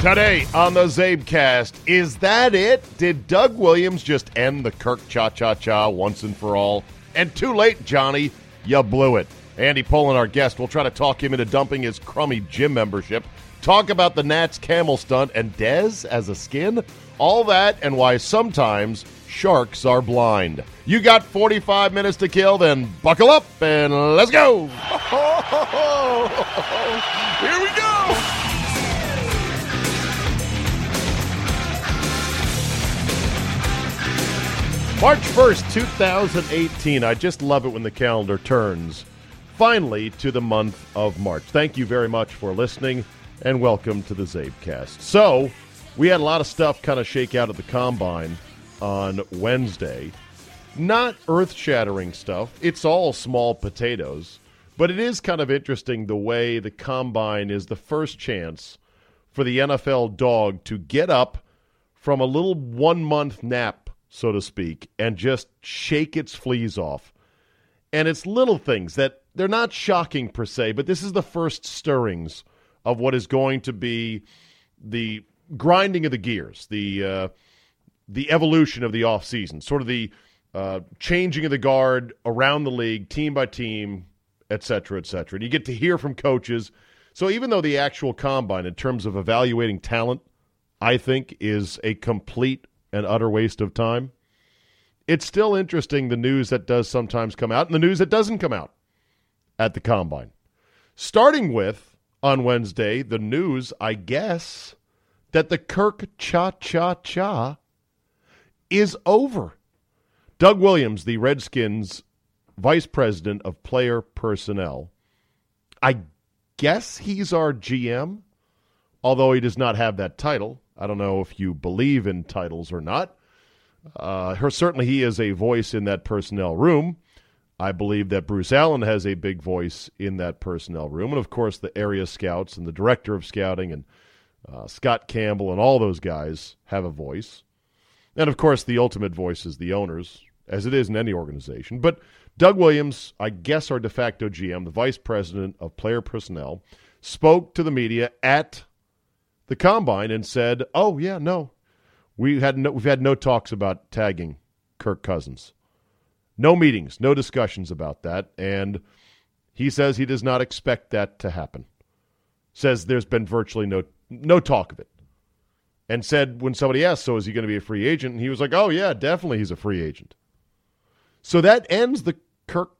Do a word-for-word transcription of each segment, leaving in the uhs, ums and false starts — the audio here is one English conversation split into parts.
Today on the Czabecast, is that it? Did Doug Williams just end the Kirk cha-cha-cha once and for all? And too late, Johnny, you blew it. Andy Pollin, our guest, will try to talk him into dumping his crummy gym membership, talk about the Nats camel stunt and Dez as a skin, all that and why sometimes sharks are blind. You got forty-five minutes to kill, then buckle up and let's go. Here we go. March first, twenty eighteen. I just love it when the calendar turns finally to the month of March. Thank you very much for listening, and welcome to the Czabecast. So, we had a lot of stuff kind of shake out at the Combine on Wednesday. Not earth-shattering stuff. It's all small potatoes. But it is kind of interesting the way the Combine is the first chance for the N F L dog to get up from a little one-month nap, so to speak, and just shake its fleas off. And it's little things that they're not shocking per se, but this is the first stirrings of what is going to be the grinding of the gears, the uh, the evolution of the offseason, sort of the uh, changing of the guard around the league, team by team, et cetera, et cetera. And you get to hear from coaches. So even though the actual combine in terms of evaluating talent, I think, is a complete an utter waste of time, it's still interesting the news that does sometimes come out and the news that doesn't come out at the Combine. Starting with, on Wednesday, the news, I guess, that the Kirk cha-cha-cha is over. Doug Williams, the Redskins' vice president of player personnel, I guess he's our G M, although he does not have that title. I don't know if you believe in titles or not. Uh, her, certainly he is a voice in that personnel room. I believe that Bruce Allen has a big voice in that personnel room. And, of course, the area scouts and the director of scouting and uh, Scott Campbell and all those guys have a voice. And, of course, the ultimate voice is the owners, as it is in any organization. But Doug Williams, I guess our de facto G M, the vice president of player personnel, spoke to the media at the Combine and said, "Oh yeah, no, we had no, we've had no talks about tagging Kirk Cousins, no meetings, no discussions about that." And he says he does not expect that to happen. Says there's been virtually no no talk of it, and said when somebody asked, "So is he going to be a free agent?" and he was like, "Oh yeah, definitely, he's a free agent." So that ends the Kirk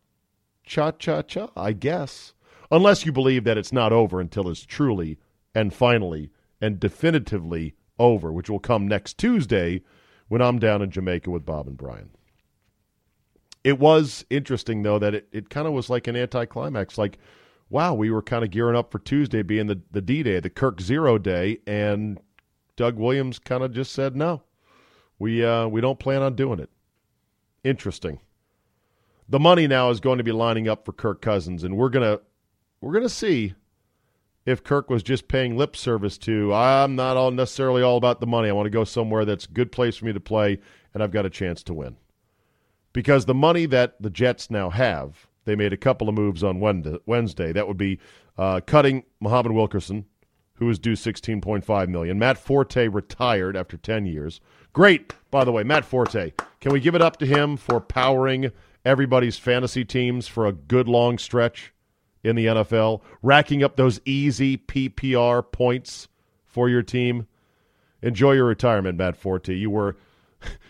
cha cha cha, I guess, unless you believe that it's not over until it's truly and finally and definitively over, which will come next Tuesday when I'm down in Jamaica with Bob and Brian. It was interesting, though, that it, it kind of was like an anticlimax. Like, wow, we were kind of gearing up for Tuesday being the, the D-Day, the Kirk Zero Day, and Doug Williams kind of just said, no, we uh, we don't plan on doing it. Interesting. The money now is going to be lining up for Kirk Cousins, and we're gonna we're going to see if Kirk was just paying lip service to, I'm not all necessarily all about the money. I want to go somewhere that's a good place for me to play, and I've got a chance to win. Because the money that the Jets now have, they made a couple of moves on Wednesday. That would be uh, cutting Muhammad Wilkerson, who was due sixteen point five million dollars. Matt Forte retired after ten years. Great, by the way, Matt Forte. Can we give it up to him for powering everybody's fantasy teams for a good long stretch in the N F L, racking up those easy P P R points for your team? Enjoy your retirement, Matt Forte. You were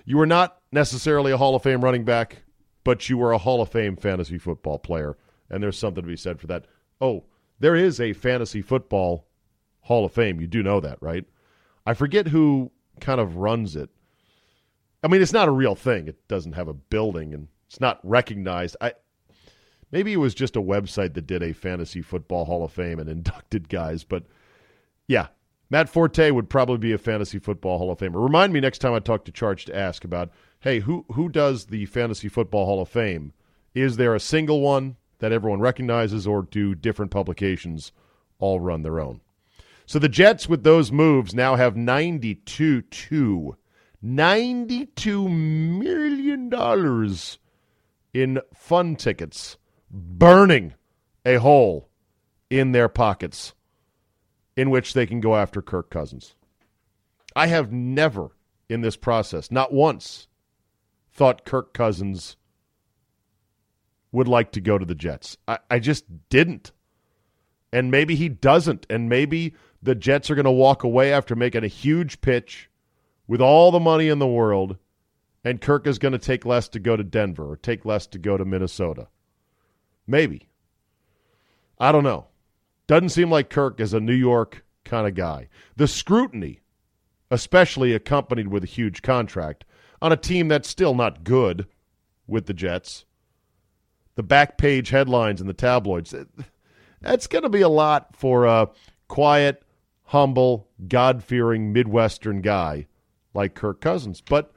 you were not necessarily a Hall of Fame running back, but you were a Hall of Fame fantasy football player, and there's something to be said for that. Oh, there is a fantasy football Hall of Fame. You do know that, right? I forget who kind of runs it. I mean, it's not a real thing. It doesn't have a building, and it's not recognized. I Maybe it was just a website that did a fantasy football Hall of Fame and inducted guys, but yeah, Matt Forte would probably be a fantasy football Hall of Famer. Remind me next time I talk to Charge to ask about, hey, who who does the fantasy football Hall of Fame? Is there a single one that everyone recognizes, or do different publications all run their own? So the Jets with those moves now have ninety-two, two, ninety-two million dollars in fun tickets, burning a hole in their pockets in which they can go after Kirk Cousins. I have never in this process, not once, thought Kirk Cousins would like to go to the Jets. I, I just didn't. And maybe he doesn't. And maybe the Jets are going to walk away after making a huge pitch with all the money in the world, and Kirk is going to take less to go to Denver or take less to go to Minnesota. Maybe. I don't know. Doesn't seem like Kirk is a New York kind of guy. The scrutiny, especially accompanied with a huge contract, on a team that's still not good with the Jets, the back page headlines in the tabloids, that's going to be a lot for a quiet, humble, God-fearing Midwestern guy like Kirk Cousins. But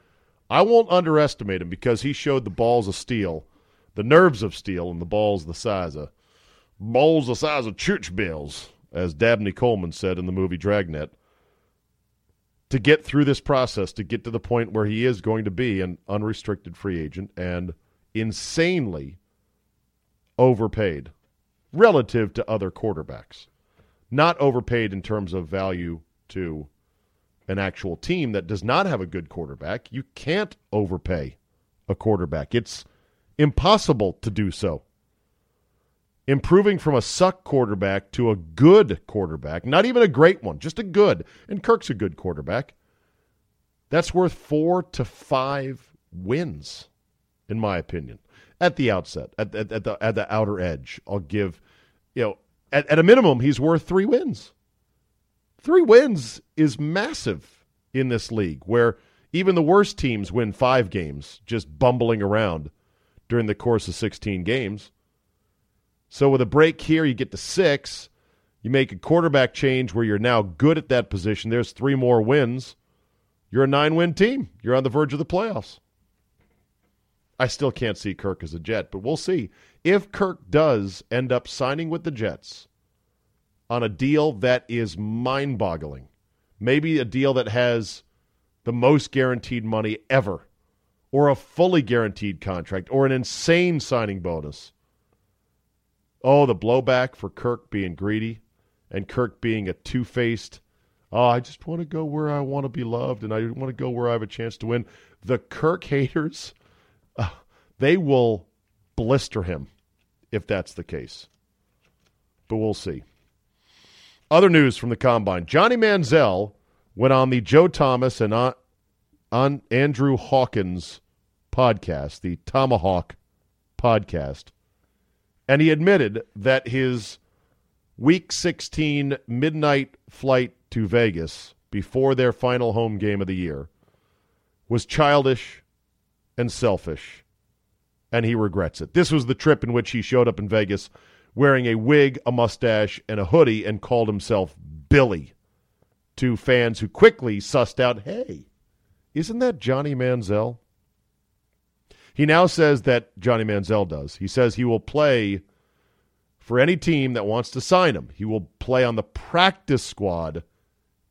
I won't underestimate him because he showed the balls of steel, the nerves of steel, and the balls the size of balls the size of church bells, as Dabney Coleman said in the movie Dragnet, to get through this process, to get to the point where he is going to be an unrestricted free agent and insanely overpaid relative to other quarterbacks. Not overpaid in terms of value to an actual team that does not have a good quarterback. You can't overpay a quarterback. It's impossible to do so. Improving from a suck quarterback to a good quarterback, not even a great one, just a good, and Kirk's a good quarterback, that's worth four to five wins, in my opinion, at the outset, at, at, at, the, at the outer edge. I'll give, you know, at, at a minimum, he's worth three wins. Three wins is massive in this league, where even the worst teams win five games just bumbling around during the course of sixteen games. So with a break here, you get to six. You make a quarterback change where you're now good at that position. There's three more wins. You're a nine-win team. You're on the verge of the playoffs. I still can't see Kirk as a Jet, but we'll see. If Kirk does end up signing with the Jets on a deal that is mind-boggling, maybe a deal that has the most guaranteed money ever, or a fully guaranteed contract, or an insane signing bonus, oh, the blowback for Kirk being greedy and Kirk being a two-faced, oh, I just want to go where I want to be loved and I want to go where I have a chance to win. The Kirk haters, uh, they will blister him if that's the case. But we'll see. Other news from the Combine. Johnny Manziel went on the Joe Thomas and on, on Andrew Hawkins podcast, the Tomahawk podcast, and he admitted that his Week sixteen midnight flight to Vegas before their final home game of the year was childish and selfish, and he regrets it. This was the trip in which he showed up in Vegas wearing a wig, a mustache, and a hoodie and called himself Billy to fans who quickly sussed out, hey, isn't that Johnny Manziel? He now says that Johnny Manziel does. He says he will play for any team that wants to sign him. He will play on the practice squad,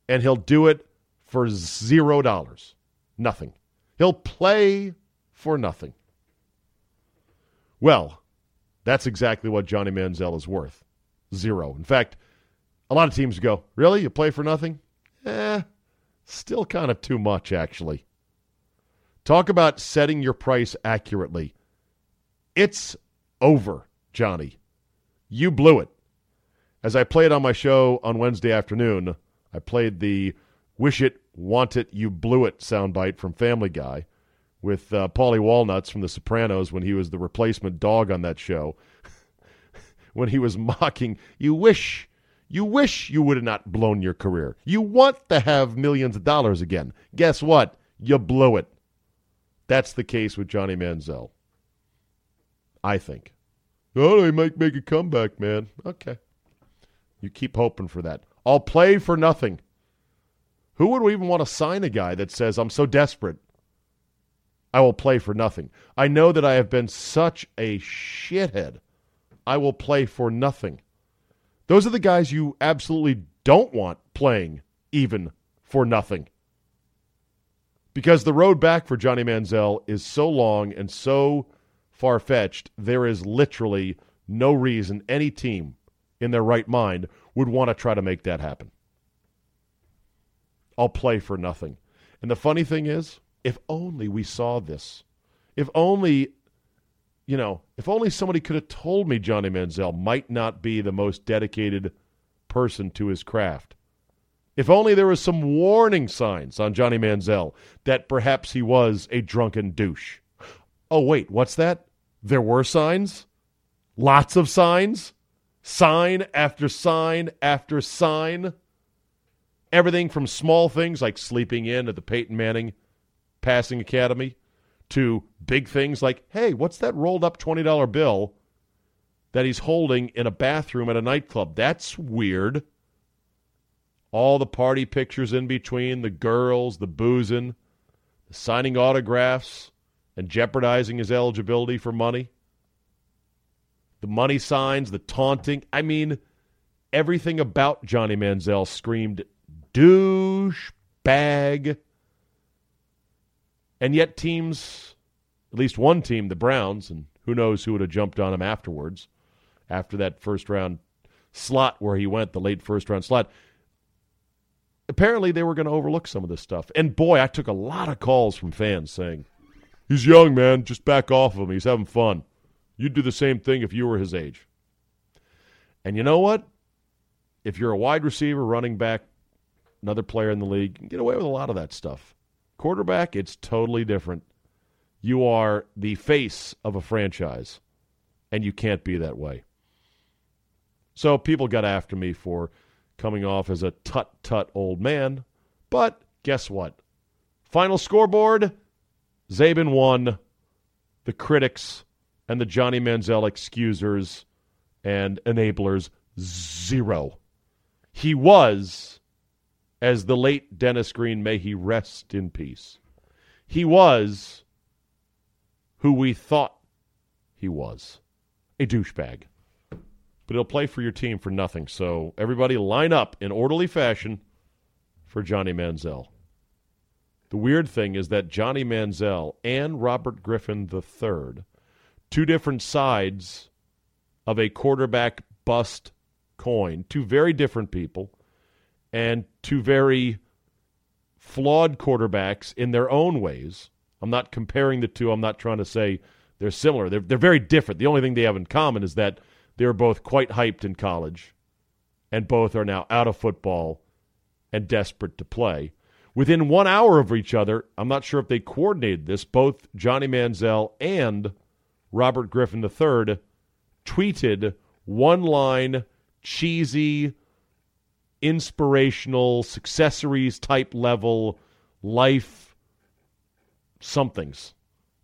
and he'll do it for zero dollars. Nothing. He'll play for nothing. Well, that's exactly what Johnny Manziel is worth. Zero. In fact, a lot of teams go, really? You play for nothing? Eh, still kind of too much, actually. Talk about setting your price accurately. It's over, Johnny. You blew it. As I played on my show on Wednesday afternoon, I played the Wish It, Want It, You Blew It soundbite from Family Guy with uh, Paulie Walnuts from The Sopranos when he was the replacement dog on that show, when he was mocking, you wish, you wish you would have not blown your career. You want to have millions of dollars again. Guess what? You blew it. That's the case with Johnny Manziel, I think. Oh, he might make a comeback, man. Okay. You keep hoping for that. I'll play for nothing. Who would even want to sign a guy that says, I'm so desperate, I will play for nothing? I know that I have been such a shithead. I will play for nothing. Those are the guys you absolutely don't want playing even for nothing. Because the road back for Johnny Manziel is so long and so far-fetched, there is literally no reason any team in their right mind would want to try to make that happen. I'll play for nothing. And the funny thing is, if only we saw this. If only, you know, if only somebody could have told me Johnny Manziel might not be the most dedicated person to his craft. If only there was some warning signs on Johnny Manziel that perhaps he was a drunken douche. Oh, wait, what's that? There were signs? Lots of signs? Sign after sign after sign? Everything from small things like sleeping in at the Peyton Manning Passing Academy to big things like, hey, what's that rolled up twenty dollar bill that he's holding in a bathroom at a nightclub? That's weird. All the party pictures in between, the girls, the boozing, the signing autographs, and jeopardizing his eligibility for money. The money signs, the taunting. I mean, everything about Johnny Manziel screamed douchebag. And yet teams, at least one team, the Browns, and who knows who would have jumped on him afterwards, after that first round slot where he went, the late first round slot. Apparently they were going to overlook some of this stuff. And, boy, I took a lot of calls from fans saying, he's young, man. Just back off of him. He's having fun. You'd do the same thing if you were his age. And you know what? If you're a wide receiver, running back, another player in the league, you can get away with a lot of that stuff. Quarterback, it's totally different. You are the face of a franchise, and you can't be that way. So people got after me for coming off as a tut-tut old man. But guess what? Final scoreboard, Zabin won. The critics and the Johnny Manziel excusers and enablers, zero. He was, as the late Dennis Green, may he rest in peace, he was who we thought he was, a douchebag. But he'll play for your team for nothing. So everybody line up in orderly fashion for Johnny Manziel. The weird thing is that Johnny Manziel and Robert Griffin the third, two different sides of a quarterback bust coin, two very different people, and two very flawed quarterbacks in their own ways. I'm not comparing the two. I'm not trying to say they're similar. They're, they're very different. The only thing they have in common is that they were both quite hyped in college, and both are now out of football and desperate to play. Within one hour of each other, I'm not sure if they coordinated this, both Johnny Manziel and Robert Griffin the third tweeted one-line, cheesy, inspirational, successories-type level life somethings.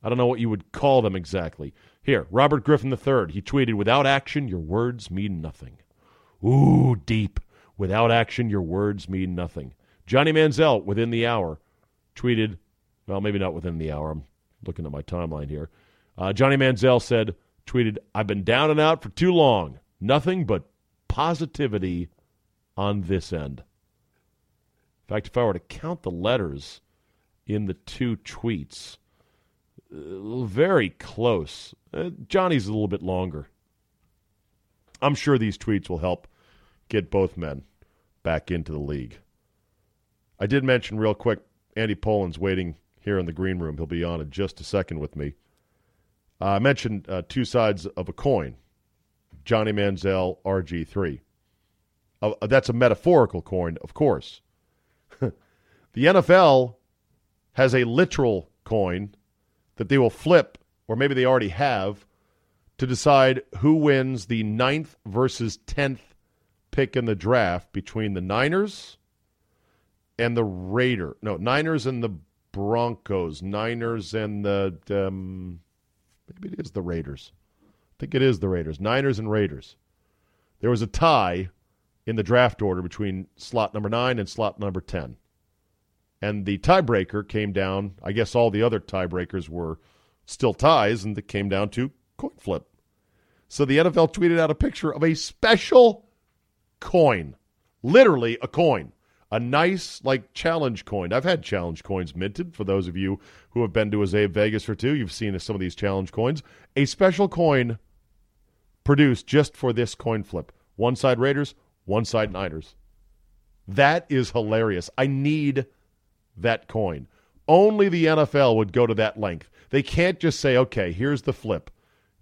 I don't know what you would call them exactly. Here, Robert Griffin the third, he tweeted, without action, your words mean nothing. Ooh, deep. Without action, your words mean nothing. Johnny Manziel, within the hour, tweeted, well, maybe not within the hour. I'm looking at my timeline here. Uh, Johnny Manziel said, tweeted, I've been down and out for too long. Nothing but positivity on this end. In fact, if I were to count the letters in the two tweets, uh, very close. Uh, Johnny's a little bit longer. I'm sure these tweets will help get both men back into the league. I did mention real quick, Andy Pollin's waiting here in the green room. He'll be on in just a second with me. Uh, I mentioned uh, two sides of a coin, Johnny Manziel, R G three. Uh, that's a metaphorical coin, of course. The N F L has a literal coin that they will flip, or maybe they already have, to decide who wins the ninth versus tenth pick in the draft between the Niners and the Raiders. No, Niners and the Broncos. Niners and the, um, maybe it is the Raiders. I think it is the Raiders. Niners and Raiders. There was a tie in the draft order between slot number nine and slot number ten. And the tiebreaker came down, I guess all the other tiebreakers were still ties, and it came down to coin flip. So the N F L tweeted out a picture of a special coin, literally a coin, a nice, like, challenge coin. I've had challenge coins minted. For those of you who have been to Azabe Vegas or two, you've seen some of these challenge coins. A special coin produced just for this coin flip. One side Raiders, one side Niners. That is hilarious. I need that coin. Only the N F L would go to that length. They can't just say, okay, here's the flip.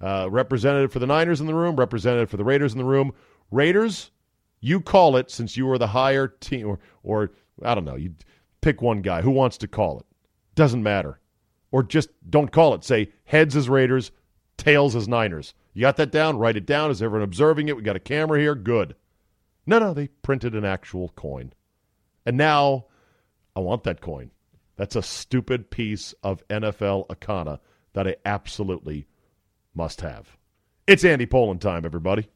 Uh, representative for the Niners in the room, representative for the Raiders in the room. Raiders, you call it since you were the higher team. Or, or I don't know, you pick one guy. Who wants to call it? Doesn't matter. Or just don't call it. Say heads is Raiders, tails is Niners. You got that down? Write it down. Is everyone observing it? We got a camera here. Good. No, no, they printed an actual coin. And now I want that coin. That's a stupid piece of N F L arcana that I absolutely must have. It's Andy Pollin time, everybody.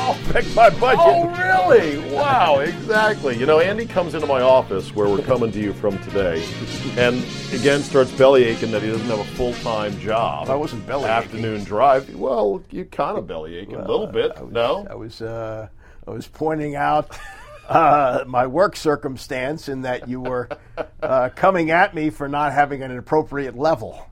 Oh, pick my budget. Oh, really? Wow, exactly. You know, Andy comes into my office where we're coming to you from today and again starts bellyaching that he doesn't have a full-time job. I wasn't bellyaching. Afternoon drive. Well, you kind of bellyaching well, a little bit, I was, no? I was, uh, I was pointing out... Uh, my work circumstance in that you were uh, coming at me for not having an appropriate level.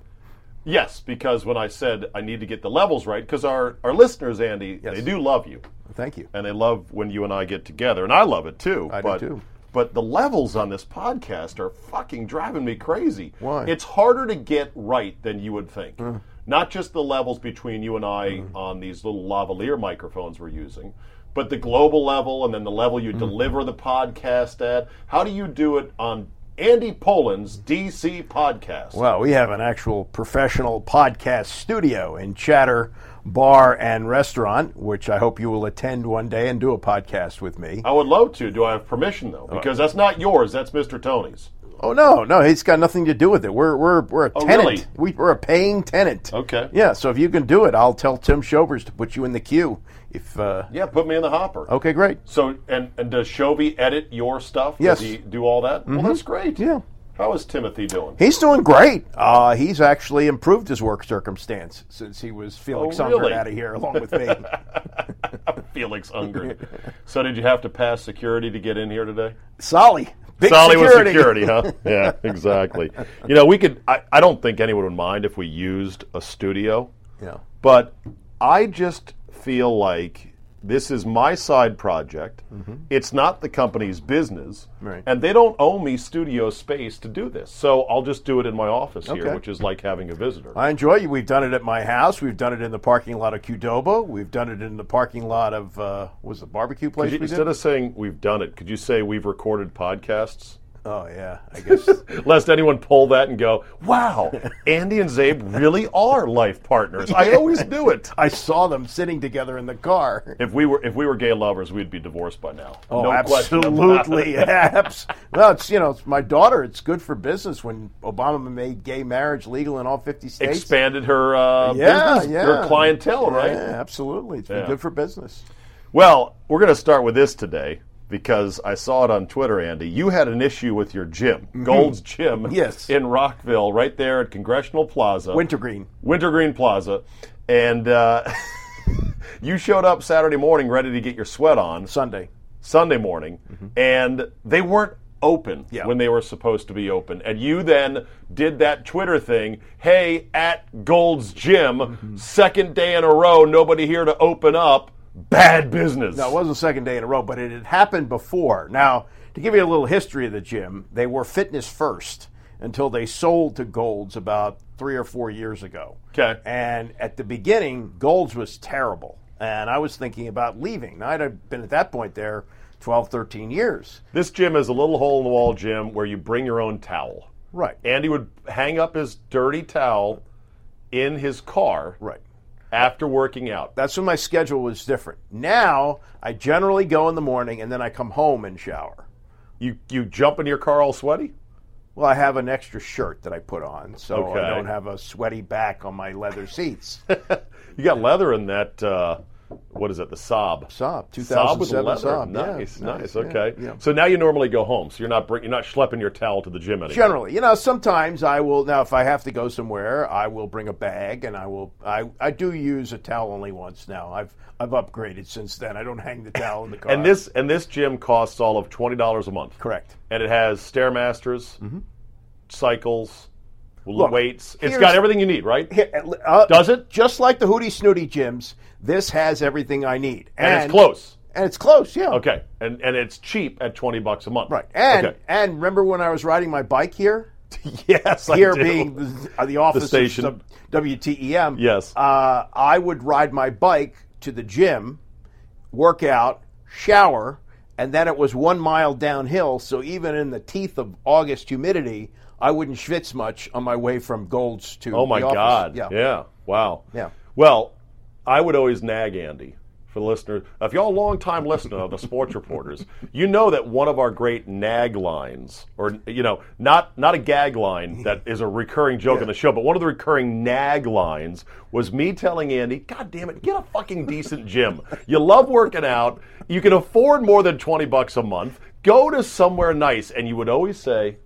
Yes, because when I said I need to get the levels right, because our, our listeners, Andy, yes. They do love you. Thank you. And they love when you and I get together, and I love it too. I but, do too. But the levels on this podcast are fucking driving me crazy. Why? It's harder to get right than you would think. Mm. Not just the levels between you and I mm. on these little lavalier microphones we're using, but the global level and then the level you mm. deliver the podcast at. How do you do it on Andy Pollin's D C podcast? Well, we have an actual professional podcast studio in Chatter Bar and Restaurant, which I hope you will attend one day and do a podcast with me. I would love to. Do I have permission, though? Because that's not yours. That's Mister Tony's. Oh, no, no, it's got nothing to do with it. We're we're we're a oh, tenant. Really? We, we're a paying tenant. Okay. Yeah, so if you can do it, I'll tell Tim Shovers to put you in the queue. If uh, Yeah, put me in the hopper. Okay, great. So, and, and does Shovey edit your stuff? Yes. Does he do all that? Mm-hmm. Well, that's great. Yeah. How is Timothy doing? He's doing great. Uh, he's actually improved his work circumstance since he was Felix oh, really? Unger out of here along with me. Felix Unger. So did you have to pass security to get in here today? Solly. Big Solly security. With security, huh? Yeah, exactly. You know, we could, I, I don't think anyone would mind if we used a studio. Yeah. But I just feel like this is my side project. Mm-hmm. It's not the company's business. Right. And they don't owe me studio space to do this. So I'll just do it in my office okay. here, which is like having a visitor. I enjoy you. We've done it at my house. We've done it in the parking lot of Qdoba. We've done it in the parking lot of, uh, what was the barbecue place you, we Instead did? Of saying we've done it, could you say we've recorded podcasts? Oh, yeah, I guess. Lest anyone pull that and go, wow, Andy and Zabe really are life partners. I always do it. I saw them sitting together in the car. If we were if we were gay lovers, we'd be divorced by now. Oh, no absolutely. Abs- well, it's, you know, it's my daughter. It's good for business when Obama made gay marriage legal in all fifty states. Expanded her uh, yeah, business, yeah. her clientele, right? Yeah, absolutely. It's been yeah. good for business. Well, we're going to start with this today. Because I saw it on Twitter, Andy. You had an issue with your gym, Gold's Gym, yes. in Rockville, right there at Congressional Plaza. Wintergreen. Wintergreen Plaza. And uh, you showed up Saturday morning ready to get your sweat on. Sunday. Sunday morning. Mm-hmm. And they weren't open yeah. when they were supposed to be open. And you then did that Twitter thing, hey, at Gold's Gym, mm-hmm. second day in a row, nobody here to open up. Bad business. No, it wasn't the second day in a row, but it had happened before. Now, to give you a little history of the gym, they were Fitness First until they sold to Gold's about three or four years ago. Okay. And at the beginning, Gold's was terrible, and I was thinking about leaving. Now, I'd have been at that point there twelve, thirteen years. This gym is a little hole-in-the-wall gym where you bring your own towel. Right. Andy would hang up his dirty towel in his car. Right. After working out. That's when my schedule was different. Now, I generally go in the morning and then I come home and shower. You you jump into your car all sweaty? Well, I have an extra shirt that I put on, so okay. I don't have a sweaty back on my leather seats. You got leather in that, uh, what is it, the Saab? Saab, two thousand seven Saab. Nice, yeah, nice, nice, okay. Yeah, yeah. So now you normally go home, so you're not bring, you're not schlepping your towel to the gym anymore. Generally, you know, sometimes I will, now if I have to go somewhere, I will bring a bag, and I will, I, I do use a towel only once now. I've I've upgraded since then. I don't hang the towel in the car. And this and this gym costs all of twenty dollars a month. Correct. And it has Stairmasters, mm-hmm. cycles. We'll look, weights. It's got everything you need, right? Here, uh, Does it? Just like the Hootie Snooty gyms, this has everything I need. And, and it's close. And it's close, yeah. Okay. And and it's cheap at twenty bucks a month. Right. And okay. and remember when I was riding my bike here? Yes, here I do. being the, the office of W T E M. Yes. Uh, I would ride my bike to the gym, work out, shower, and then it was one mile downhill, so even in the teeth of August humidity, I wouldn't schwitz much on my way from Gold's to the office. Oh, my God. Yeah. yeah. Wow. Yeah. Well, I would always nag Andy. For the listener, if y'all long-time listener of the Sports Reporters, you know that one of our great nag lines, or, you know, not not a gag line that is a recurring joke yeah. on the show, but one of the recurring nag lines was me telling Andy, God damn it, get a fucking decent gym. You love working out. You can afford more than twenty bucks a month. Go to somewhere nice. And you would always say,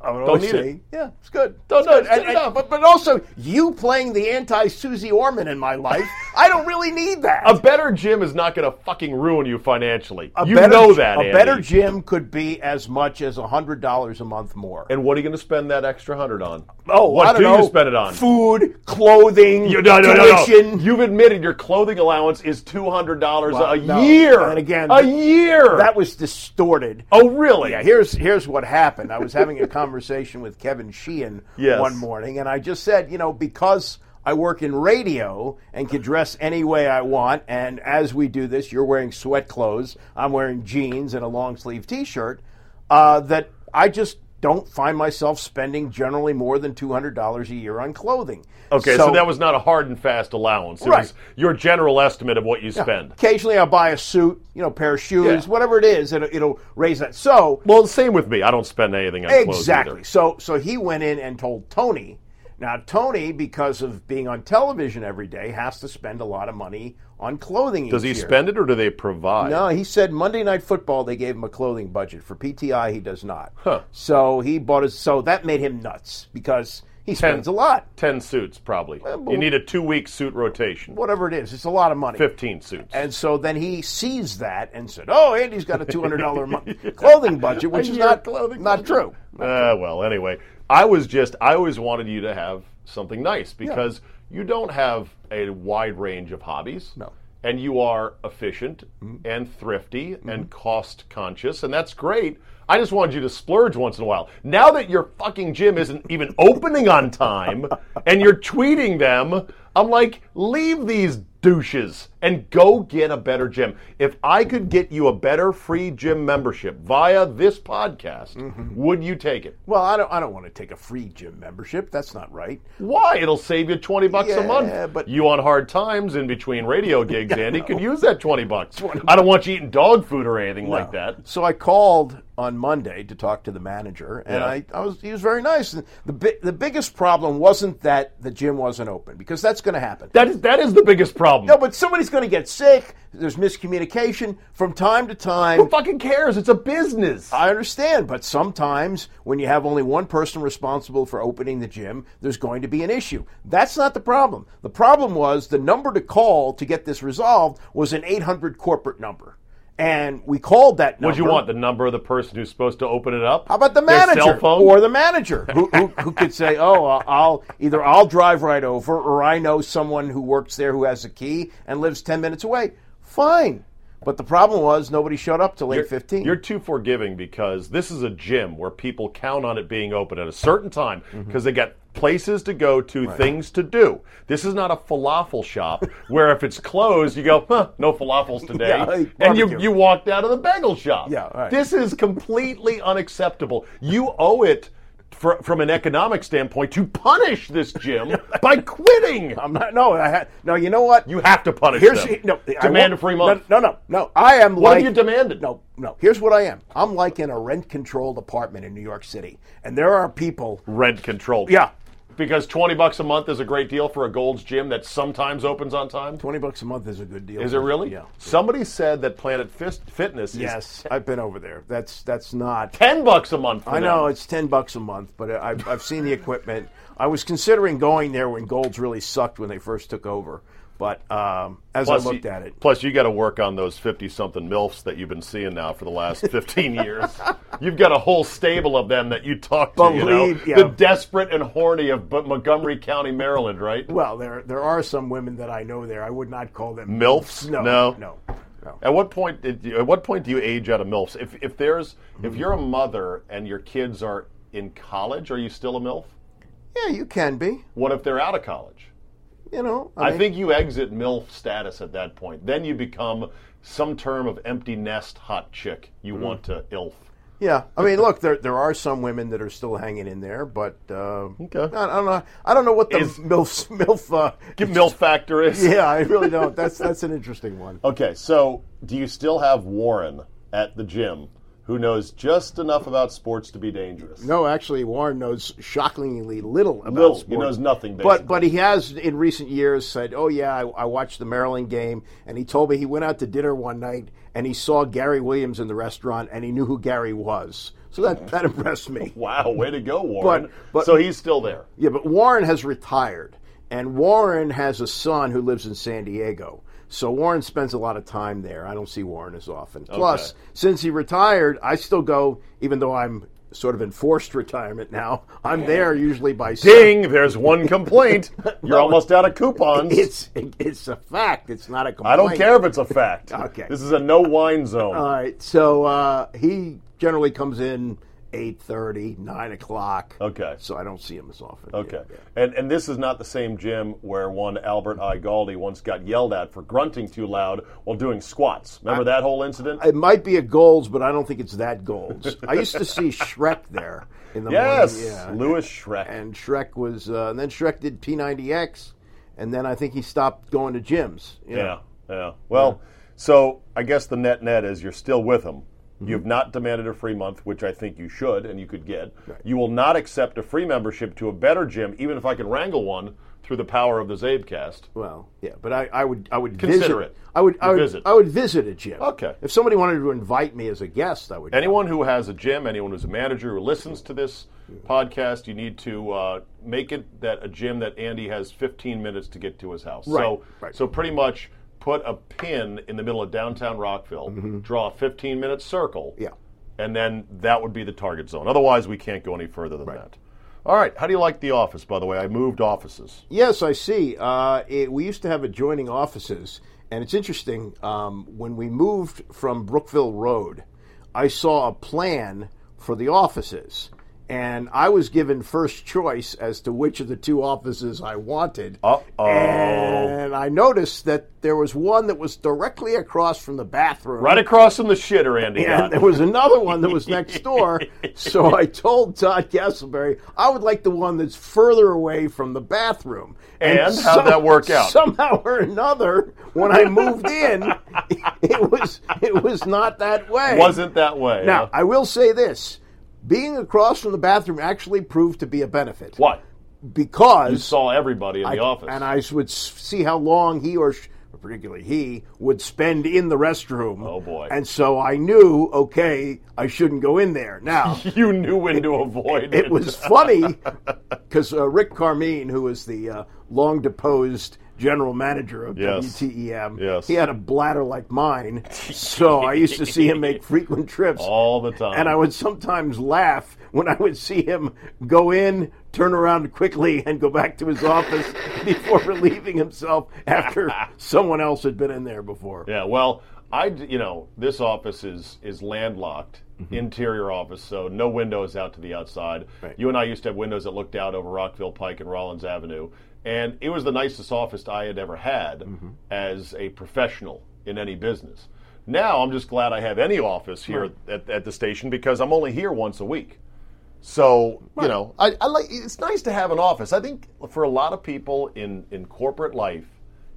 I would always Don't need say, it. Yeah, it's good. Don't know. But, but also, you playing the anti-Susie Orman in my life, I don't really need that. A better gym is not going to fucking ruin you financially. A you better, know that, A Andy. Better gym could be as much as one hundred dollars a month more. And what are you going to spend that extra one hundred dollars on? Oh, what I don't do know. you spend it on? Food, clothing, you, no, no, tuition. No, no, no. You've admitted your clothing allowance is two hundred dollars well, a no. year. And again, a year. That was distorted. Oh, really? Yeah, here's, here's what happened. I was having a conversation. conversation with Kevin Sheehan yes. one morning, and I just said, you know, because I work in radio and can dress any way I want, and as we do this, you're wearing sweat clothes, I'm wearing jeans and a long sleeve t-shirt, uh, that I just don't find myself spending generally more than two hundred dollars a year on clothing. Okay, so, so that was not a hard and fast allowance. It right. was your general estimate of what you yeah. spend. Occasionally I'll buy a suit, you know, pair of shoes, yeah. whatever it is, it'll, it'll raise that. So well, the same with me. I don't spend anything on exactly. clothes either. Exactly. So, so he went in and told Tony. Now, Tony, because of being on television every day, has to spend a lot of money on clothing each year. Does he spend it or do they provide? No, he said Monday Night Football, they gave him a clothing budget. For P T I, he does not. Huh. So he bought his, so that made him nuts because... He spends ten, a lot. Ten suits, probably. Well, you need a two-week suit rotation. Whatever it is. It's a lot of money. Fifteen suits. And so then he sees that and said, oh, Andy's got a two hundred dollars a month clothing budget, which is not clothing not true. Not uh, true. Well, anyway, I was just, I always wanted you to have something nice because yeah. you don't have a wide range of hobbies. No. And you are efficient mm-hmm. and thrifty mm-hmm. and cost conscious, and that's great. I just wanted you to splurge once in a while. Now that your fucking gym isn't even opening on time and you're tweeting them, I'm like, leave these douches and go get a better gym. If I could get you a better free gym membership via this podcast, mm-hmm. would you take it? Well, I don't I don't want to take a free gym membership. That's not right. Why? It'll save you twenty bucks yeah, a month. But you on hard times in between radio gigs, Andy, no. could use that twenty bucks. twenty I don't want you eating dog food or anything no. like that. So I called on Monday to talk to the manager, and yeah. I, I was he was very nice. And the bi- the biggest problem wasn't that the gym wasn't open, because that's going to happen. That is that is the biggest problem. No, but somebody's going to get sick. There's miscommunication from time to time. Who fucking cares? It's a business. I understand, but sometimes when you have only one person responsible for opening the gym, there's going to be an issue. That's not the problem. The problem was the number to call to get this resolved was an eight hundred corporate number. And we called that number. What do you want, the number of the person who's supposed to open it up? How about the manager? Their cell phone? Or the manager who, who, who could say, oh, I'll either I'll drive right over or I know someone who works there who has a key and lives ten minutes away. Fine. But the problem was nobody showed up till eight fifteen. You're too forgiving because this is a gym where people count on it being open at a certain time because mm-hmm. they got places to go to, right. things to do. This is not a falafel shop where if it's closed, you go, huh, no falafels today. Yeah, and you, you walked out of the bagel shop. Yeah, right. This is completely unacceptable. You owe it. For, from an economic standpoint, to punish this gym by quitting. I'm not. No, I ha, no. You know what? You have to punish Here's, them. No, demand a free month. No, no, no, no. I am. What like, have you demanded? No, no. Here's what I am. I'm like in a rent-controlled apartment in New York City, and there are people rent-controlled. Yeah, because twenty bucks a month is a great deal for a Gold's Gym that sometimes opens on time. twenty bucks a month is a good deal. Is it really? Yeah. Somebody said that Planet Fist Fitness is Yes, I've been over there. That's that's not ten bucks a month. For I them. know it's ten bucks a month, but I I've, I've seen the equipment. I was considering going there when Gold's really sucked when they first took over. But um, as plus I looked you, at it. Plus, you got to work on those fifty-something MILFs that you've been seeing now for the last fifteen years. You've got a whole stable of them that you talk to, Believe, you know? Yeah. The desperate and horny of Montgomery County, Maryland, right? Well, there there are some women that I know there. I would not call them MILFs. No, no. no, no. At what point did you, at what point do you age out of MILFs? If if there's mm-hmm. if you're a mother and your kids are in college, are you still a MILF? Yeah, you can be. What if they're out of college? You know, I, mean, I think you exit MILF status at that point. Then you become some term of empty nest hot chick you mm-hmm. want to I L F. Yeah, I mean, look, there there are some women that are still hanging in there, but uh, okay. I, I don't know. I don't know what the is, MILF MILF uh, give MILF factor is. Yeah, I really don't. That's that's an interesting one. Okay, so do you still have Warren at the gym, who knows just enough about sports to be dangerous? No, actually, Warren knows shockingly little about little. sports. He knows nothing, basically. But, but he has, in recent years, said, oh, yeah, I, I watched the Maryland game, and he told me he went out to dinner one night, and he saw Gary Williams in the restaurant, and he knew who Gary was. So that, that impressed me. Wow, way to go, Warren. But, but, so he's still there. Yeah, but Warren has retired, and Warren has a son who lives in San Diego. So Warren spends a lot of time there. I don't see Warren as often. Okay. Plus, since he retired, I still go, even though I'm sort of in forced retirement now, I'm there usually by... Ding! Seven. There's one complaint. You're no, almost out of coupons. It's it's a fact. It's not a complaint. I don't care if it's a fact. Okay. This is a no-wine zone. All right. So uh, he generally comes in eight thirty, nine o'clock. Okay. So I don't see him as often. Okay. Yeah, yeah. And and this is not the same gym where one Albert I. Galdi once got yelled at for grunting too loud while doing squats. Remember I, that whole incident? It might be a Gold's, but I don't think it's that Gold's. I used to see Shrek there in the yes, morning. Yes, yeah. Lewis Shrek. And Shrek was, uh, and then Shrek did P ninety X, and then I think he stopped going to gyms. You know? Yeah, yeah. Well, yeah. So I guess the net-net is you're still with him. You've not demanded a free month, which I think you should and you could get. Right. You will not accept a free membership to a better gym, even if I can wrangle one through the power of the Czabecast. Well, yeah, but I, I would I would consider visit. it. I would, I would visit. I would visit a gym. Okay. If somebody wanted to invite me as a guest, I would. Anyone who has a gym, anyone who's a manager who listens to this podcast, you need to uh, make it that a gym that Andy has fifteen minutes to get to his house. Right. So, right. so pretty much. Put a pin in the middle of downtown Rockville, mm-hmm. draw a fifteen-minute circle, yeah. and then that would be the target zone. Otherwise, we can't go any further than right. that. All right. How do you like the office, by the way? I moved offices. Yes, I see. Uh, it, we used to have adjoining offices, and it's interesting. Um, when we moved from Brookville Road, I saw a plan for the offices. And I was given first choice as to which of the two offices I wanted. Uh-oh. And I noticed that there was one that was directly across from the bathroom. Right across from the shitter, Andy. And got. There was another one that was next door. So I told Todd Castleberry, I would like the one that's further away from the bathroom. And, and how'd some, that work out? Somehow or another, when I moved in, it was it was not that way. Wasn't that way. Now, huh? I will say this. Being across from the bathroom actually proved to be a benefit. Why? Because... You saw everybody in I, the office. And I would see how long he, or particularly he, would spend in the restroom. Oh, boy. And so I knew, okay, I shouldn't go in there. Now... You knew when it, to avoid it. It, it was funny, because uh, Rick Carmine, who was the uh, long-deposed... general manager of yes. W T E M. Yes. He had a bladder like mine, so I used to see him make frequent trips. All the time. And I would sometimes laugh when I would see him go in, turn around quickly, and go back to his office before relieving himself after someone else had been in there before. Yeah, well, I, you know, this office is, is landlocked, mm-hmm. interior office, so no windows out to the outside. Right. You and I used to have windows that looked out over Rockville Pike and Rollins Avenue. And it was the nicest office I had ever had mm-hmm. as a professional in any business. Now I'm just glad I have any office here right. at, at the station because I'm only here once a week. So, right. you know, I, I like it's nice to have an office. I think for a lot of people in, in corporate life,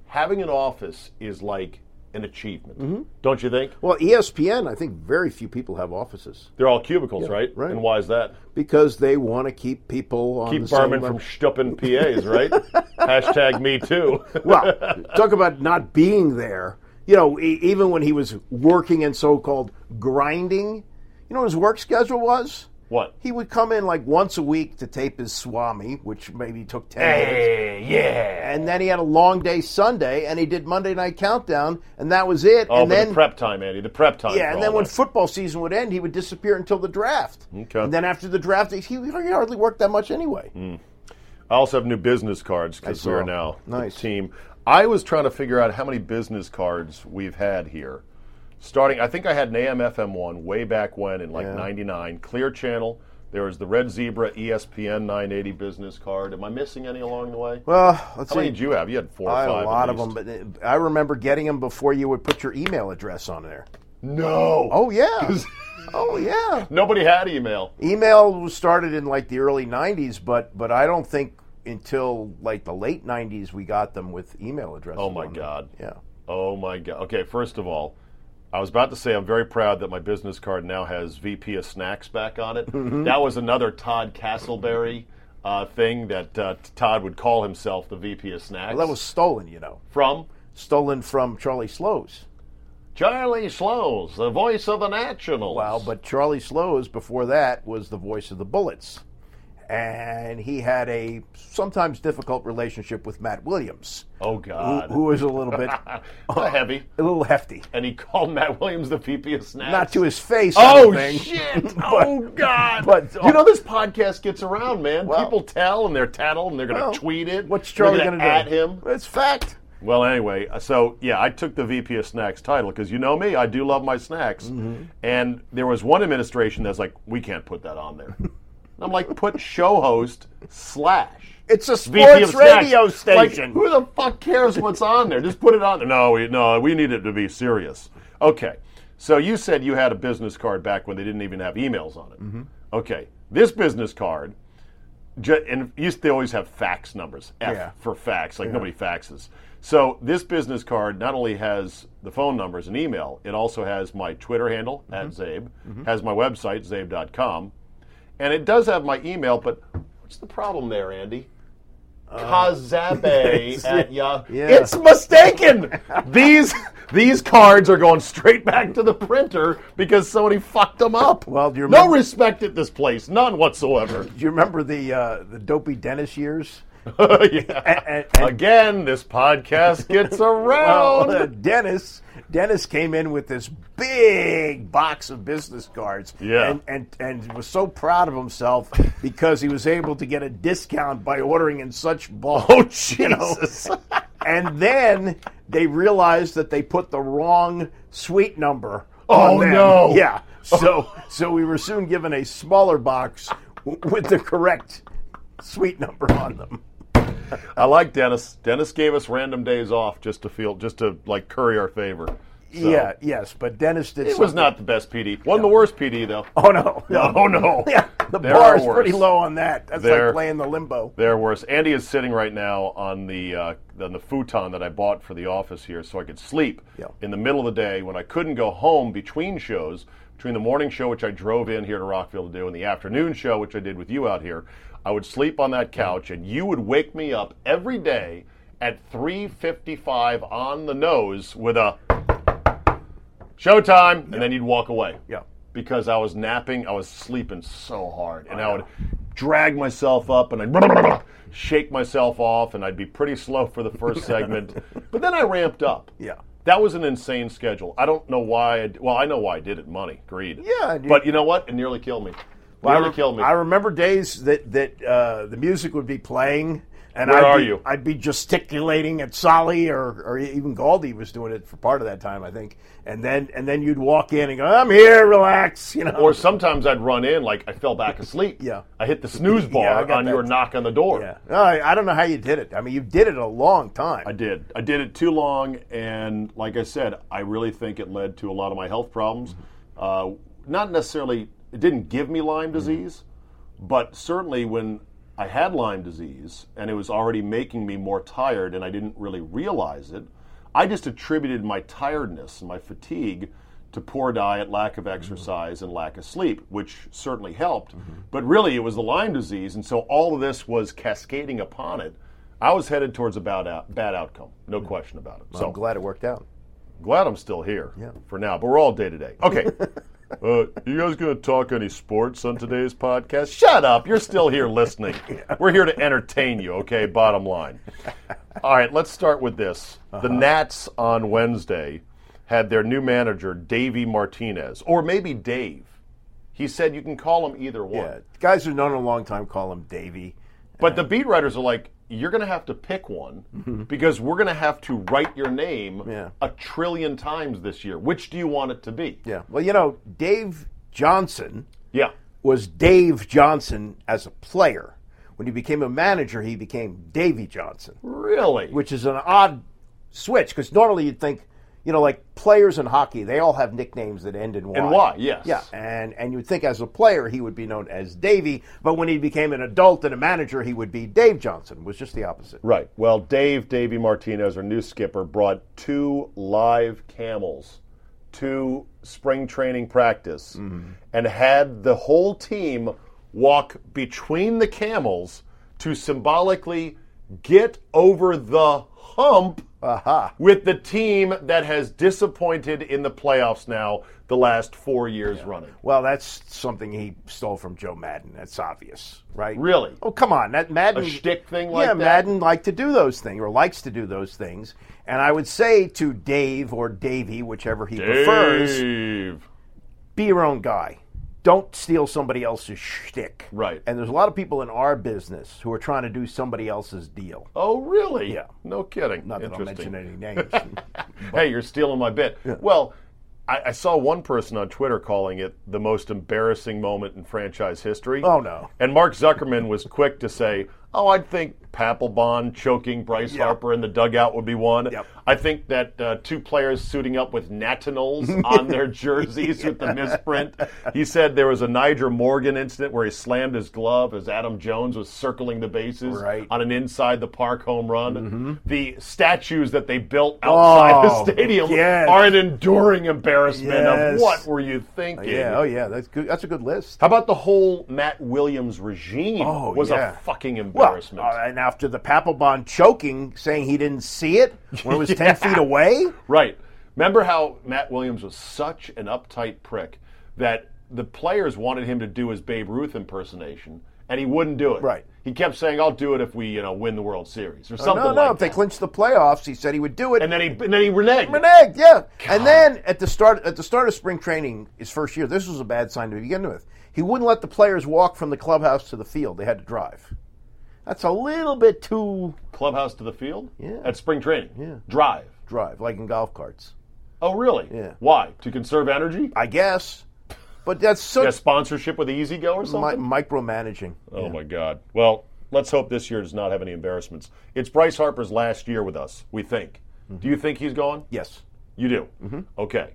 having an office is like an achievement. Mm-hmm. Don't you think? Well, E S P N, I think very few people have offices. They're all cubicles, yeah, right? Right. And why is that? Because they want to keep people on keep the Barman from Stuppin' P As, right? Hashtag me too. Well, talk about not being there. You know, e- even when he was working and so-called grinding, you know what his work schedule was? What? He would come in like once a week to tape his Swami, which maybe took ten hey, minutes. Yeah. And then he had a long day Sunday, and he did Monday Night Countdown, and that was it. Oh, and but then, the prep time, Andy, the prep time. Yeah, and then when that. football season would end, he would disappear until the draft. Okay. And then after the draft, he, he hardly worked that much anyway. Mm. I also have new business cards because we're now nice. a team. I was trying to figure out how many business cards we've had here. Starting, I think I had an A M F M one way back when in like ninety-nine. Yeah. Clear Channel. There was the Red Zebra E S P N nine eighty business card. Am I missing any along the way? Well, let's How see. How many did you have? You had four or I five. I had a lot of them, but I remember getting them before you would put your email address on there. No. Oh, yeah. Oh, yeah. Nobody had email. Email was started in like the early nineties, but but I don't think until like the late nineties we got them with email addresses. Oh, my God. Them. Yeah. Oh, my God. Okay, first of all, I was about to say I'm very proud that my business card now has V P of Snacks back on it. Mm-hmm. That was another Todd Castleberry uh, thing that uh, Todd would call himself the V P of Snacks. Well, that was stolen, you know. From? Stolen from Charlie Slowes. Charlie Slowes, the voice of the Nationals. Well, but Charlie Slowes before that was the voice of the Bullets. And he had a sometimes difficult relationship with Matt Williams. Oh, God. Who, who was a little bit... uh, heavy. A little hefty. And he called Matt Williams the V P of Snacks. Not to his face. Oh, shit. But, oh, God. But oh. You know, this podcast gets around, man. Well, people tell, and they're tattled, and they're going to well, tweet it. What's Charlie going to do? At him. It's fact. Well, anyway, so, yeah, I took the V P of Snacks title because you know me. I do love my snacks. Mm-hmm. And there was one administration that's like, we can't put that on there. I'm like, put show host slash. It's a sports radio station. Like, who the fuck cares what's on there? Just put it on there. No, we, no, we need it to be serious. Okay, so you said you had a business card back when they didn't even have emails on it. Mm-hmm. Okay, this business card, and used they always have fax numbers, F yeah. for fax, like yeah. nobody faxes. So this business card not only has the phone numbers and email, it also has my Twitter handle, mm-hmm. at Zabe, mm-hmm. has my website, zabe dot com. And it does have my email, but what's the problem there, Andy? Uh, Kazabe at Yahoo. Yeah. It's mistaken. These these cards are going straight back to the printer because somebody fucked them up. Well, do you remember, no respect at this place, none whatsoever. Do you remember the uh, the dopey Dennis years? Yeah. and, and, and, Again, this podcast gets around. Well, uh, Dennis. Dennis came in with this big box of business cards, yeah. and, and, and was so proud of himself because he was able to get a discount by ordering in such bulk. Oh, Jesus. You know? And then they realized that they put the wrong suite number oh, on them. Oh, no. Yeah. So, oh. so we were soon given a smaller box w- with the correct suite number on them. I like Dennis. Dennis gave us random days off just to feel, just to like curry our favor. So, yeah, yes, but Dennis did. It something. was not the best P D. Wasn't no. the worst P D though. Oh no! no. Oh no! Yeah, the there bar is pretty low on that. That's they're, like playing the limbo. They're worse. Andy is sitting right now on the uh, on the futon that I bought for the office here, so I could sleep yeah. in the middle of the day when I couldn't go home between shows, between the morning show, which I drove in here to Rockville to do, and the afternoon show, which I did with you out here. I would sleep on that couch, and you would wake me up every day at three fifty-five on the nose with a showtime, and yeah. then you'd walk away. Yeah. Because I was napping, I was sleeping so hard, and I, I would drag myself up, and I'd blah, blah, blah, shake myself off, and I'd be pretty slow for the first segment. But then I ramped up. Yeah. That was an insane schedule. I don't know why. I, well, I know why I did it. Money, greed. Yeah. You, but you know what? It nearly killed me. Well, I, re- me. I remember days that that uh, the music would be playing, and Where I'd are be, you? I'd be gesticulating at Solly, or, or even Galdi was doing it for part of that time, I think. And then and then you'd walk in and go, "I'm here, relax," you know. Or sometimes I'd run in like I fell back asleep. Yeah, I hit the snooze bar yeah, on your t- knock on the door. Yeah, I, I don't know how you did it. I mean, you did it a long time. I did. I did it too long, and like I said, I really think it led to a lot of my health problems. Uh, not necessarily. It didn't give me Lyme disease, mm-hmm. but certainly when I had Lyme disease and it was already making me more tired and I didn't really realize it, I just attributed my tiredness and my fatigue to poor diet, lack of exercise, mm-hmm. and lack of sleep, which certainly helped. Mm-hmm. But really it was the Lyme disease, and so all of this was cascading upon it. I was headed towards a bad, out- bad outcome, no mm-hmm. question about it. So I'm glad it worked out. Glad I'm still here yeah. for now, but we're all day to day. Okay. Uh, you guys going to talk any sports on today's podcast? Shut up. You're still here listening. We're here to entertain you, okay, bottom line. All right, let's start with this. The Nats on Wednesday had their new manager, Davey Martinez, or maybe Dave. He said you can call him either one. Yeah, guys who've known him a long time call him Davey. But the beat writers are like, you're going to have to pick one mm-hmm. because we're going to have to write your name yeah. a trillion times this year. Which do you want it to be? Yeah. Well, you know, Dave Johnson yeah. was Dave Johnson as a player. When he became a manager, he became Davey Johnson. Really? Which is an odd switch because normally you'd think, you know, like players in hockey, they all have nicknames that end in Y. And Y, yes. Yeah, and, and you'd think as a player he would be known as Davey, but when he became an adult and a manager, he would be Dave Johnson. It was just the opposite. Right. Well, Dave, Davey Martinez, our new skipper, brought two live camels to spring training practice mm-hmm. and had the whole team walk between the camels to symbolically get over the hump uh-huh. with the team that has disappointed in the playoffs now the last four years yeah. running. Well, that's something he stole from Joe Madden. That's obvious, right? Really? Oh, come on. That Madden, a shtick thing like yeah, that? Yeah, Madden liked to do those things, or likes to do those things. And I would say to Dave or Davey, whichever he Dave. prefers, be your own guy. Don't steal somebody else's shtick. Right. And there's a lot of people in our business who are trying to do somebody else's deal. Oh, really? Yeah. No kidding. Not that I'll mention any names. Hey, you're stealing my bit. Yeah. Well, I, I saw one person on Twitter calling it the most embarrassing moment in franchise history. Oh, no. And Mark Zuckerman was quick to say, oh, I'd think Papelbon choking Bryce yep. Harper in the dugout would be one. Yep. I think that uh, two players suiting up with Nationals on their jerseys yeah. with the misprint. He said there was a Niger Morgan incident where he slammed his glove as Adam Jones was circling the bases right. on an inside the park home run. Mm-hmm. The statues that they built outside oh, the stadium yes. are an enduring embarrassment yes. of what were you thinking? Yeah, oh yeah, that's good. That's a good list. How about the whole Matt Williams regime oh, was yeah. a fucking embarrassment? Well, uh, and after the Papelbon choking, saying he didn't see it when it was yeah. ten feet away? Right. Remember how Matt Williams was such an uptight prick that the players wanted him to do his Babe Ruth impersonation, and he wouldn't do it. Right. He kept saying, I'll do it if we, you know, win the World Series or something like that. No, no, like if that. they clinched the playoffs, he said he would do it. And then he and then he reneged. Reneged, yeah. God. And then at the start at the start of spring training, his first year, this was a bad sign to begin with. He wouldn't let the players walk from the clubhouse to the field. They had to drive. That's a little bit too... Clubhouse to the field? Yeah. At spring training? Yeah. Drive? Drive, like in golf carts. Oh, really? Yeah. Why? To conserve energy? I guess. But that's such... Yeah, sponsorship with the Easy-Go or something? Mi- micromanaging. Oh, yeah. My God. Well, let's hope this year does not have any embarrassments. It's Bryce Harper's last year with us, we think. Mm-hmm. Do you think he's gone? Yes. You do? Mm-hmm. Okay.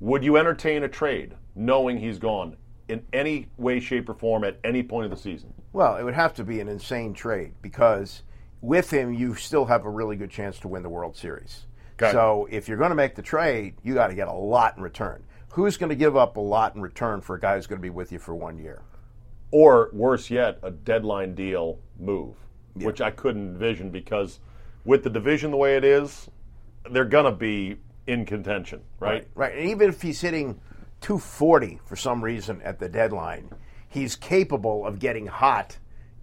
Would you entertain a trade knowing he's gone in any way, shape, or form at any point of the season? Well, it would have to be an insane trade because with him, you still have a really good chance to win the World Series. Got so it. If you're going to make the trade, you got to get a lot in return. Who's going to give up a lot in return for a guy who's going to be with you for one year? Or, worse yet, a deadline deal move, yeah. which I couldn't envision because with the division the way it is, they're going to be in contention, right? Right. Right. And even if he's hitting two forty for some reason at the deadline, he's capable of getting hot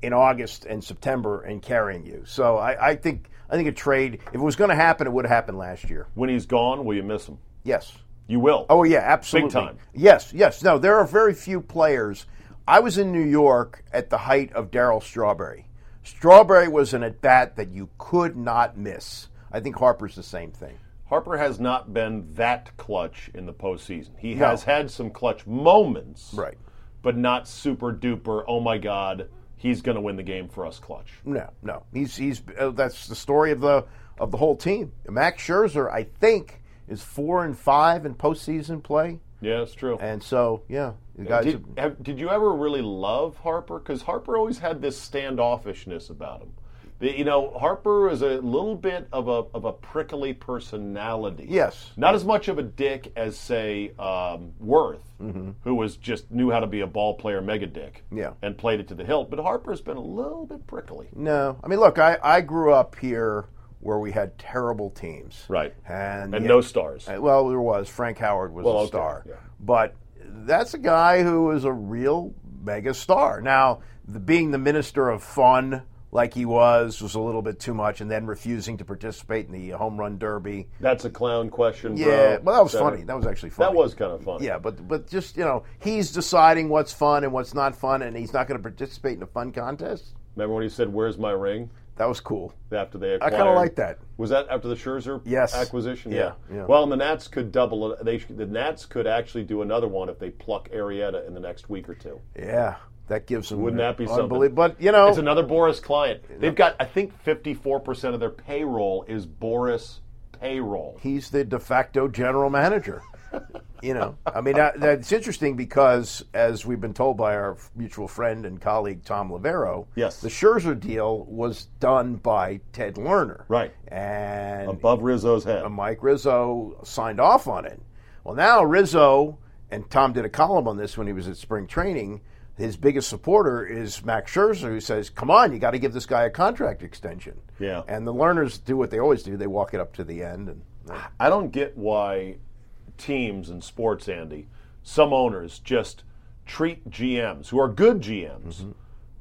in August and September and carrying you. So I, I think I think a trade, if it was going to happen, it would have happened last year. When he's gone, will you miss him? Yes. You will? Oh, yeah, absolutely. Big time. Yes, yes. No, there are very few players. I was in New York at the height of Darryl Strawberry. Strawberry was an at-bat that you could not miss. I think Harper's the same thing. Harper has not been that clutch in the postseason. He no. has had some clutch moments. Right. But not super duper, oh my God, he's going to win the game for us clutch. No, no. He's he's uh, that's the story of the of the whole team. Max Scherzer, I think, is four and five in postseason play. Yeah, that's true. And so, yeah, the guys did, have, have, did you ever really love Harper? Cuz Harper always had this standoffishness about him. You know, Harper is a little bit of a of a prickly personality. Yes. Not as much of a dick as, say, um, Worth, mm-hmm. who was just knew how to be a ball player mega dick yeah. and played it to the hilt. But Harper's been a little bit prickly. No. I mean, look, I, I grew up here where we had terrible teams. Right. And, and yeah, no stars. Well, there was. Frank Howard was well, a okay. star. Yeah. But that's a guy who was a real mega star. Now, the, being the minister of fun like he was was a little bit too much, and then refusing to participate in the home run derby. That's a clown question, bro. Yeah, well, that was funny. That was actually funny. That was kind of funny. Yeah, but but just, you know, he's deciding what's fun and what's not fun, and he's not going to participate in a fun contest. Remember when he said, "Where's my ring"? That was cool. After they acquired. I kind of like that. Was that after the Scherzer yes. acquisition? Yeah. yeah. Well, and the Nats could double it. They, the Nats could actually do another one if they pluck Arrieta in the next week or two. Yeah. That gives them. Wouldn't that be something? But, you know. It's another Boris client. They've got, I think, fifty-four percent of their payroll is Boris payroll. He's the de facto general manager. You know, I mean, that, that's interesting because, as we've been told by our mutual friend and colleague Tom Lavero, yes. the Scherzer deal was done by Ted Lerner. Right. And above Rizzo's head. Mike Rizzo signed off on it. Well, now Rizzo, and Tom did a column on this when he was at spring training, his biggest supporter is Max Scherzer, who says, come on, you got to give this guy a contract extension. Yeah. And the Lerners do what they always do. They walk it up to the end. And yeah. I don't get why teams in sports, Andy, some owners just treat G Ms, who are good G Ms, mm-hmm.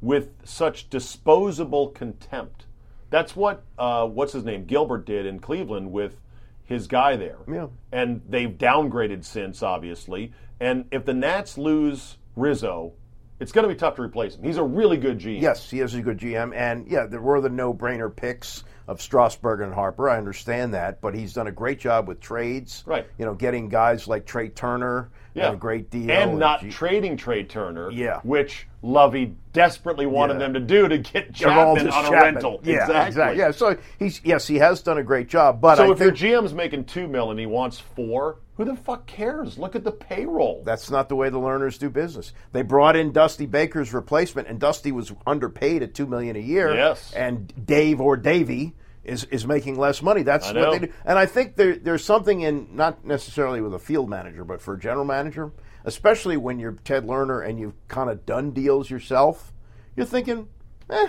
with such disposable contempt. That's what, uh, what's his name, Gilbert did in Cleveland with his guy there. Yeah. And they've downgraded since, obviously. And if the Nats lose Rizzo, it's going to be tough to replace him. He's a really good G M. Yes, he is a good G M. And, yeah, there were the no-brainer picks of Strasburg and Harper. I understand that. But he's done a great job with trades. Right. You know, getting guys like Trey Turner yeah. and a great deal. And, and not G- trading Trey Turner, yeah. which Lovey desperately wanted yeah. them to do to get Chapman on Chapman. a rental. Yeah, exactly. exactly. Yeah, so, he's yes, he has done a great job. But So I if think- your G M's making two mil and he wants four... Who the fuck cares? Look at the payroll. That's not the way the Lerners do business. They brought in Dusty Baker's replacement, and Dusty was underpaid at two million dollars a year. Yes. And Dave or Davey is, is making less money. That's what they do. And I think there, there's something in, not necessarily with a field manager, but for a general manager, especially when you're Ted Lerner and you've kind of done deals yourself, you're thinking, eh,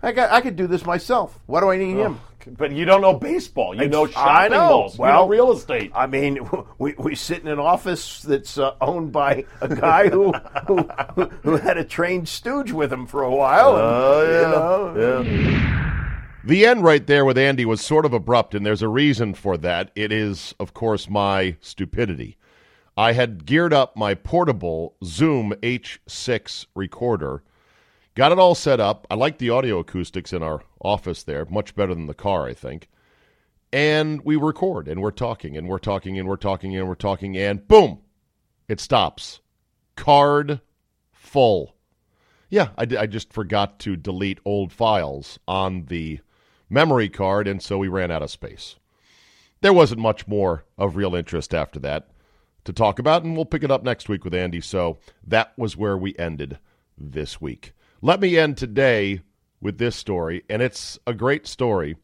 I got, I could do this myself. Why do I need Ugh. him? But you don't know baseball. You I, know shopping I know. malls. Well, you know real estate. I mean, we we sit in an office that's uh, owned by a guy who, who who had a trained stooge with him for a while. Oh, uh, yeah. You know. yeah. The end right there with Andy was sort of abrupt, and there's a reason for that. It is, of course, my stupidity. I had geared up my portable Zoom H six recorder. Got it all set up. I like the audio acoustics in our office there, much better than the car, I think. And we record, and we're talking, and we're talking, and we're talking, and we're talking, and boom, it stops. Card full. Yeah, I, d- I just forgot to delete old files on the memory card, and so we ran out of space. There wasn't much more of real interest after that to talk about, and we'll pick it up next week with Andy. So that was where we ended this week. Let me end today with this story, and it's a great story.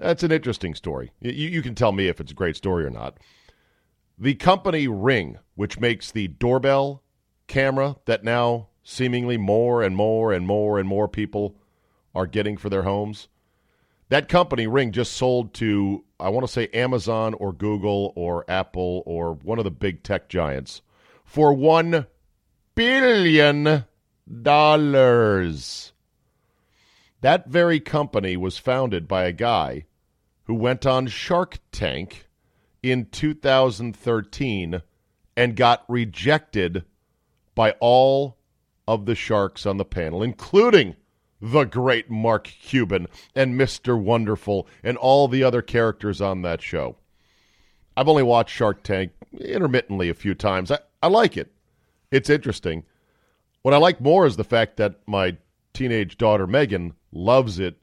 It's an interesting story. You, you can tell me if it's a great story or not. The company Ring, which makes the doorbell camera that now seemingly more and more and more and more people are getting for their homes, that company Ring just sold to, I want to say, Amazon or Google or Apple or one of the big tech giants for one billion dollars. Dollars. That very company was founded by a guy who went on Shark Tank in two thousand thirteen and got rejected by all of the sharks on the panel, including the great Mark Cuban and Mister Wonderful and all the other characters on that show. I've only watched Shark Tank intermittently a few times. I, I like it. It's interesting. What I like more is the fact that my teenage daughter Megan loves it,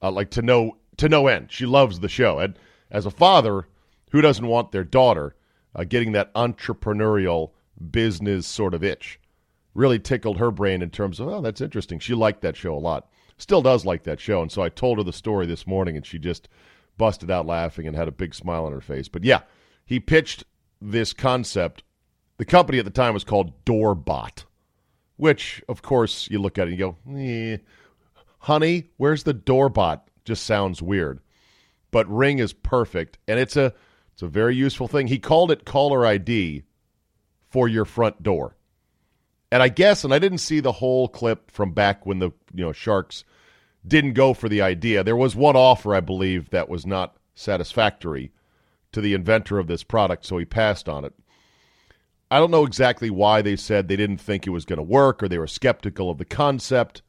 uh, like to no to no end. She loves the show, and as a father, who doesn't want their daughter uh, getting that entrepreneurial business sort of itch? Really tickled her brain in terms of, oh, that's interesting. She liked that show a lot, still does like that show, and so I told her the story this morning, and she just busted out laughing and had a big smile on her face. But yeah, he pitched this concept. The company at the time was called DoorBot. Which, of course, you look at it and you go, eh, honey, where's the DoorBot? Just sounds weird. But Ring is perfect, and it's a it's a very useful thing. He called it Caller I D for your front door. And I guess, and I didn't see the whole clip from back when the you know Sharks didn't go for the idea. There was one offer, I believe, that was not satisfactory to the inventor of this product, so he passed on it. I don't know exactly why they said they didn't think it was going to work or they were skeptical of the concept.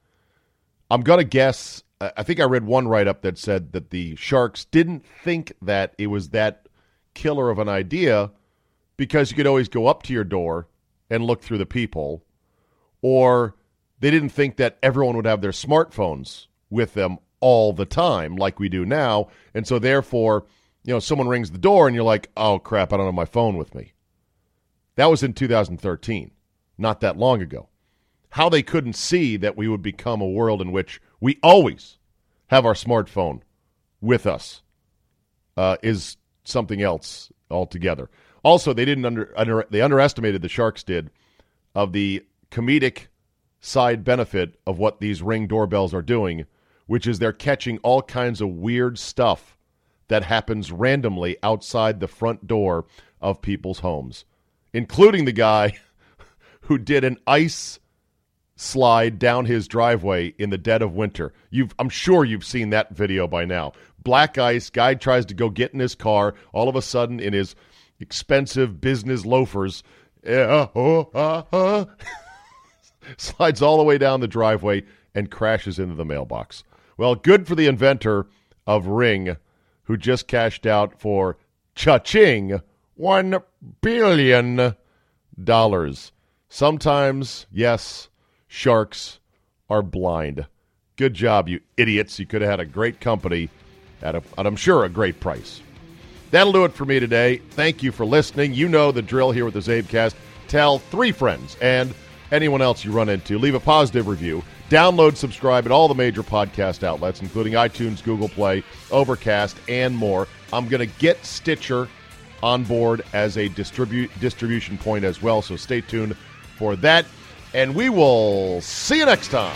I'm going to guess, I think I read one write-up that said that the Sharks didn't think that it was that killer of an idea because you could always go up to your door and look through the peephole, or they didn't think that everyone would have their smartphones with them all the time like we do now, and so therefore, you know, someone rings the door and you're like, oh, crap, I don't have my phone with me. That was in two thousand thirteen, not that long ago. How they couldn't see that we would become a world in which we always have our smartphone with us uh, is something else altogether. Also, they didn't under, under they underestimated, the Sharks did, of the comedic side benefit of what these Ring doorbells are doing, which is they're catching all kinds of weird stuff that happens randomly outside the front door of people's homes, including the guy who did an ice slide down his driveway in the dead of winter. You've, I'm sure you've seen that video by now. Black ice, guy tries to go get in his car, all of a sudden in his expensive business loafers, uh, uh, uh, uh, slides all the way down the driveway and crashes into the mailbox. Well, good for the inventor of Ring, who just cashed out for cha-ching One billion dollars. Sometimes, yes, Sharks are blind. Good job, you idiots. You could have had a great company at, a, at, I'm sure, a great price. That'll do it for me today. Thank you for listening. You know the drill here with the Czabecast. Tell three friends and anyone else you run into. Leave a positive review. Download, subscribe at all the major podcast outlets, including iTunes, Google Play, Overcast, and more. I'm going to get Stitcher on board as a distribu- distribution point as well, so stay tuned for that, and we will see you next time.